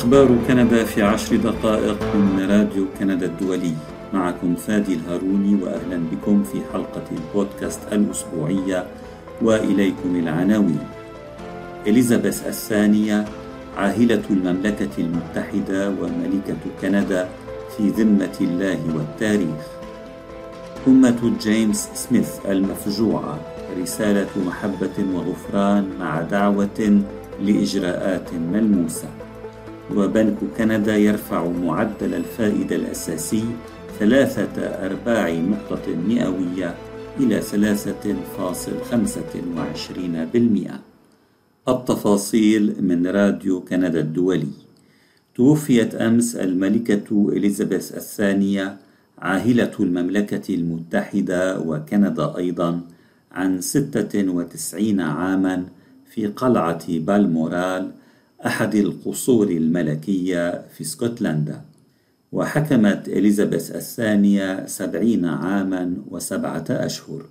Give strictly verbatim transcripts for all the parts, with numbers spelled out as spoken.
أخبار كندا في عشر دقائق من راديو كندا الدولي. معكم فادي الهاروني، وأهلا بكم في حلقة البودكاست الأسبوعية، وإليكم العناوين. إليزابيث الثانية عاهلة المملكة المتحدة وملكة كندا في ذمة الله والتاريخ. أمة جيمس سميث المفجوعة، رسالة محبة وغفران مع دعوة لإجراءات ملموسة. وبنك كندا يرفع معدل الفائدة الأساسي ثلاثة أرباع نقطة مئوية إلى ثلاثة فاصل خمسة وعشرين بالمئة. التفاصيل من راديو كندا الدولي. توفيت أمس الملكة إليزابيث الثانية عاهلة المملكة المتحدة وكندا أيضا عن ستة وتسعين عاما في قلعة بالمورال، أحد القصور الملكية في اسكتلندا، وحكمت إليزابيث الثانية سبعين عاماً وسبعة أشهر،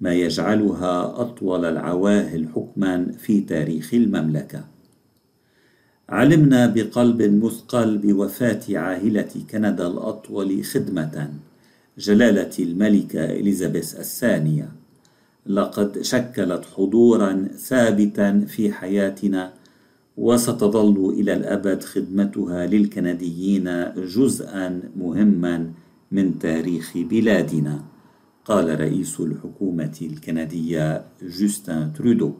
ما يجعلها أطول العواهل حكماً في تاريخ المملكة. علمنا بقلب مثقل بوفاة عاهلة كندا الأطول خدمة، جلالة الملكة إليزابيث الثانية. لقد شكلت حضوراً ثابتاً في حياتنا، وستظل إلى الأبد خدمتها للكنديين جزءاً مهماً من تاريخ بلادنا، قال رئيس الحكومة الكندية جوستين ترودو.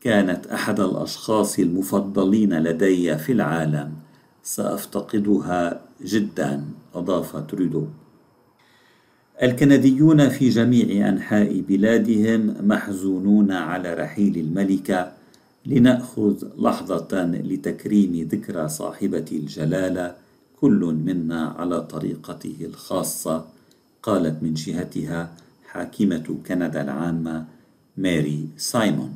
كانت أحد الأشخاص المفضلين لدي في العالم، سأفتقدها جداً، أضاف ترودو. الكنديون في جميع أنحاء بلادهم محزونون على رحيل الملكة. لنأخذ لحظة لتكريم ذكرى صاحبة الجلالة، كل منا على طريقته الخاصة، قالت من جهتها حاكمة كندا العامة ماري سايمون.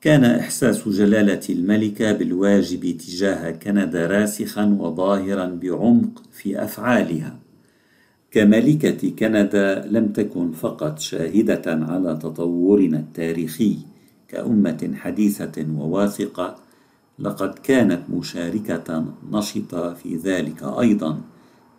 كان إحساس جلالة الملكة بالواجب تجاه كندا راسخا وظاهرا بعمق في أفعالها. كملكة كندا لم تكن فقط شاهدة على تطورنا التاريخي كأمة حديثة وواثقة، لقد كانت مشاركة نشطة في ذلك أيضا،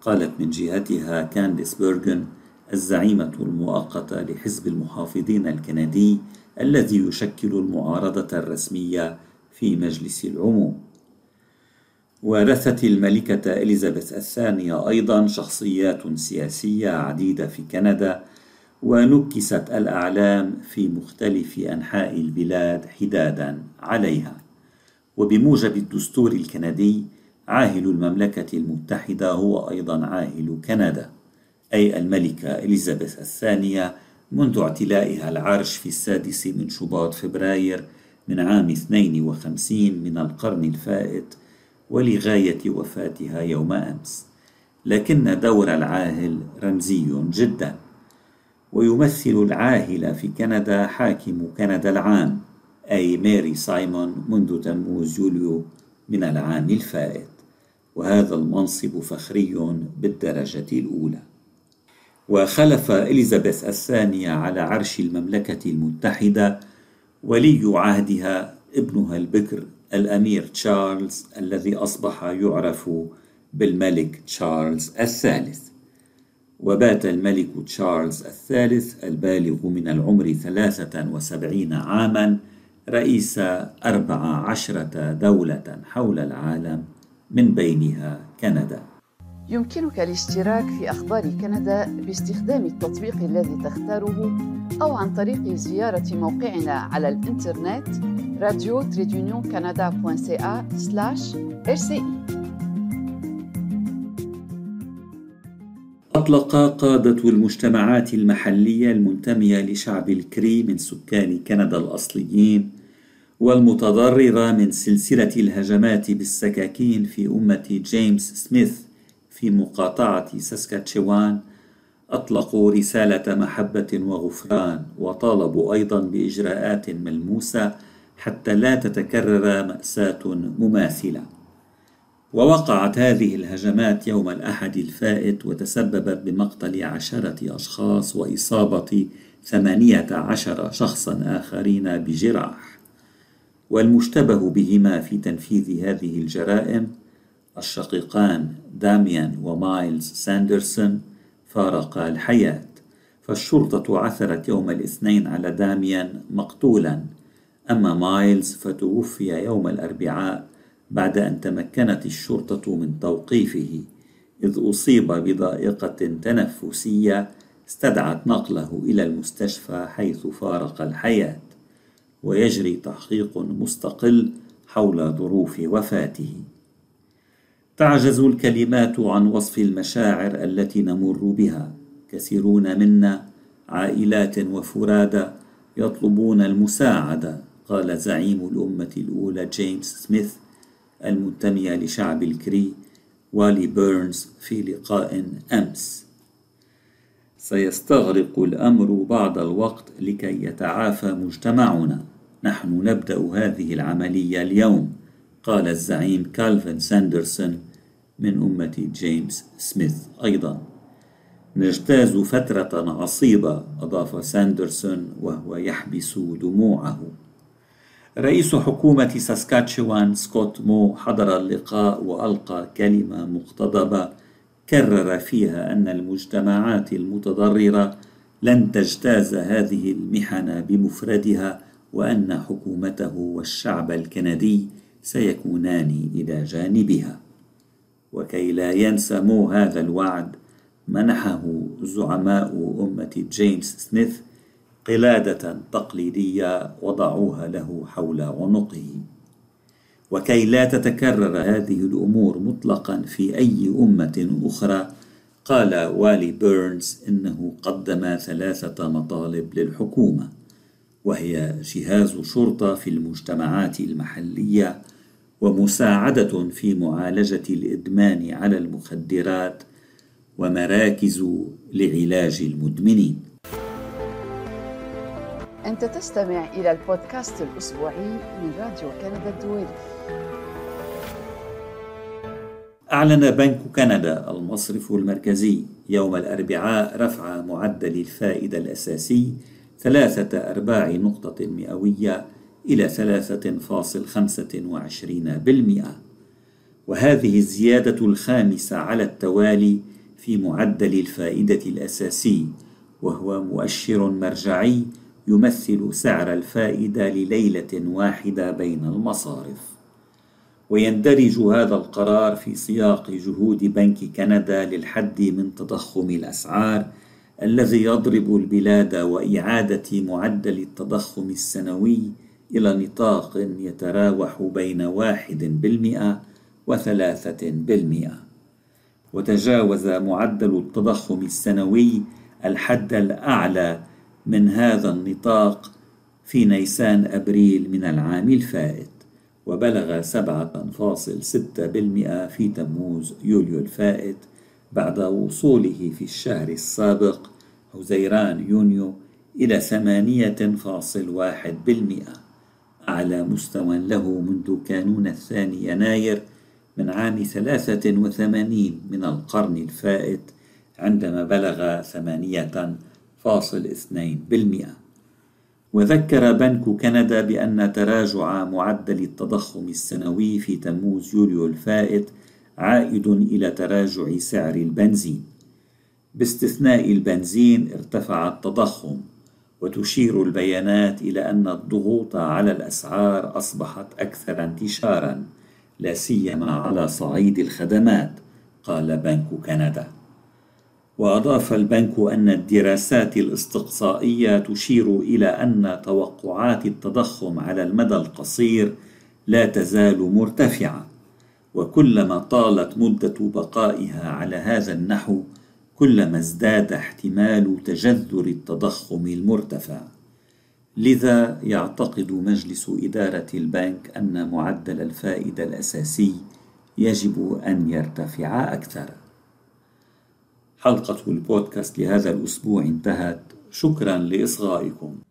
قالت من جهتها كانديس بورغن الزعيمة المؤقتة لحزب المحافظين الكندي الذي يشكل المعارضة الرسمية في مجلس العموم. ورثت الملكة إليزابيث الثانية أيضا شخصيات سياسية عديدة في كندا، ونكست الأعلام في مختلف أنحاء البلاد حداداً عليها. وبموجب الدستور الكندي، عاهل المملكة المتحدة هو أيضاً عاهل كندا، أي الملكة إليزابيث الثانية منذ اعتلائها العرش في السادس من شباط فبراير من عام اثنين وخمسين من القرن الفائت ولغاية وفاتها يوم أمس. لكن دور العاهل رمزي جداً، ويمثل العاهلة في كندا حاكم كندا العام، أي ماري سايمون، منذ تموز يوليو من العام الفائت، وهذا المنصب فخري بالدرجة الأولى. وخلف إليزابيث الثانية على عرش المملكة المتحدة ولي عهدها ابنها البكر الأمير تشارلز، الذي أصبح يعرف بالملك تشارلز الثالث. وبات الملك تشارلز الثالث البالغ من العمر ثلاثة وسبعين عاما رئيس أربع عشرة دولة حول العالم، من بينها كندا. يمكنك الاشتراك في أخبار كندا باستخدام التطبيق الذي تختاره، أو عن طريق زيارة موقعنا على الإنترنت راديو تريدونيون كندا دوت سي إيه سلاش آر سي إي. أطلق قادة المجتمعات المحلية المنتمية لشعب الكري من سكان كندا الأصليين والمتضررة من سلسلة الهجمات بالسكاكين في أمة جيمس سميث في مقاطعة ساسكاتشوان، أطلقوا رسالة محبة وغفران، وطالبوا أيضا بإجراءات ملموسة حتى لا تتكرر مأساة مماثلة. ووقعت هذه الهجمات يوم الأحد الفائت، وتسببت بمقتل عشرة أشخاص وإصابة ثمانية عشر شخصا آخرين بجراح. والمشتبه بهما في تنفيذ هذه الجرائم الشقيقان داميان ومايلز ساندرسون فارقا الحياة، فالشرطة عثرت يوم الاثنين على داميان مقتولا، أما مايلز فتوفي يوم الأربعاء بعد أن تمكنت الشرطة من توقيفه، إذ أصيب بضائقة تنفسية استدعت نقله إلى المستشفى حيث فارق الحياة، ويجري تحقيق مستقل حول ظروف وفاته. تعجز الكلمات عن وصف المشاعر التي نمر بها، كثيرون منا عائلات وفرادى يطلبون المساعدة، قال زعيم الأمة الأولى جيمس سميث المنتمية لشعب الكري ويلي بيرنز في لقاء أمس. سيستغرق الأمر بعض الوقت لكي يتعافى مجتمعنا، نحن نبدأ هذه العملية اليوم، قال الزعيم كالفين ساندرسون من أمة جيمس سميث أيضا. نجتاز فترة عصيبة، أضاف ساندرسون وهو يحبس دموعه. رئيس حكومة ساسكاتشوان سكوت مو حضر اللقاء وألقى كلمة مقتضبة كرر فيها أن المجتمعات المتضررة لن تجتاز هذه المحنة بمفردها، وأن حكومته والشعب الكندي سيكونان إلى جانبها. وكي لا ينسى مو هذا الوعد، منحه زعماء أمة جيمس سميث قلادة تقليدية وضعوها له حول عنقه. وكي لا تتكرر هذه الأمور مطلقا في أي أمة أخرى، قال ويلي بيرنز إنه قدم ثلاثة مطالب للحكومة، وهي جهاز شرطة في المجتمعات المحلية، ومساعدة في معالجة الإدمان على المخدرات، ومراكز لعلاج المدمنين. أنت تستمع إلى البودكاست الأسبوعي من راديو كندا الدولي. أعلن بنك كندا المصرف المركزي يوم الأربعاء رفع معدل الفائدة الأساسي ثلاثة أرباع نقطة مئوية إلى ثلاثة فاصل خمسة وعشرين بالمئة، وهذه الزيادة الخامسة على التوالي في معدل الفائدة الأساسي، وهو مؤشر مرجعي يمثل سعر الفائدة لليلة واحدة بين المصارف. ويندرج هذا القرار في سياق جهود بنك كندا للحد من تضخم الأسعار الذي يضرب البلاد، وإعادة معدل التضخم السنوي إلى نطاق يتراوح بين واحد بالمئة وثلاثة بالمئة. وتجاوز معدل التضخم السنوي الحد الأعلى من هذا النطاق في نيسان أبريل من العام الفائت، وبلغ سبعة فاصل ستة بالمئة في تموز يوليو الفائت، بعد وصوله في الشهر السابق حزيران يونيو إلى ثمانية فاصل واحد بالمئة، أعلى مستوى له منذ كانون الثاني يناير من عام ثلاثة وثمانين من القرن الفائت، عندما بلغ ثمانية فاصل اثنين بالمئة. وذكر بنك كندا بأن تراجع معدل التضخم السنوي في تموز يوليو الفائت عائد إلى تراجع سعر البنزين، باستثناء البنزين ارتفع التضخم، وتشير البيانات إلى أن الضغوط على الأسعار أصبحت أكثر انتشاراً، لا سيما على صعيد الخدمات، قال بنك كندا. وأضاف البنك أن الدراسات الاستقصائية تشير إلى أن توقعات التضخم على المدى القصير لا تزال مرتفعة، وكلما طالت مدة بقائها على هذا النحو كلما ازداد احتمال تجذر التضخم المرتفع. لذا يعتقد مجلس إدارة البنك أن معدل الفائدة الأساسي يجب أن يرتفع أكثر. حلقة البودكاست لهذا الأسبوع انتهت، شكرا لإصغائكم.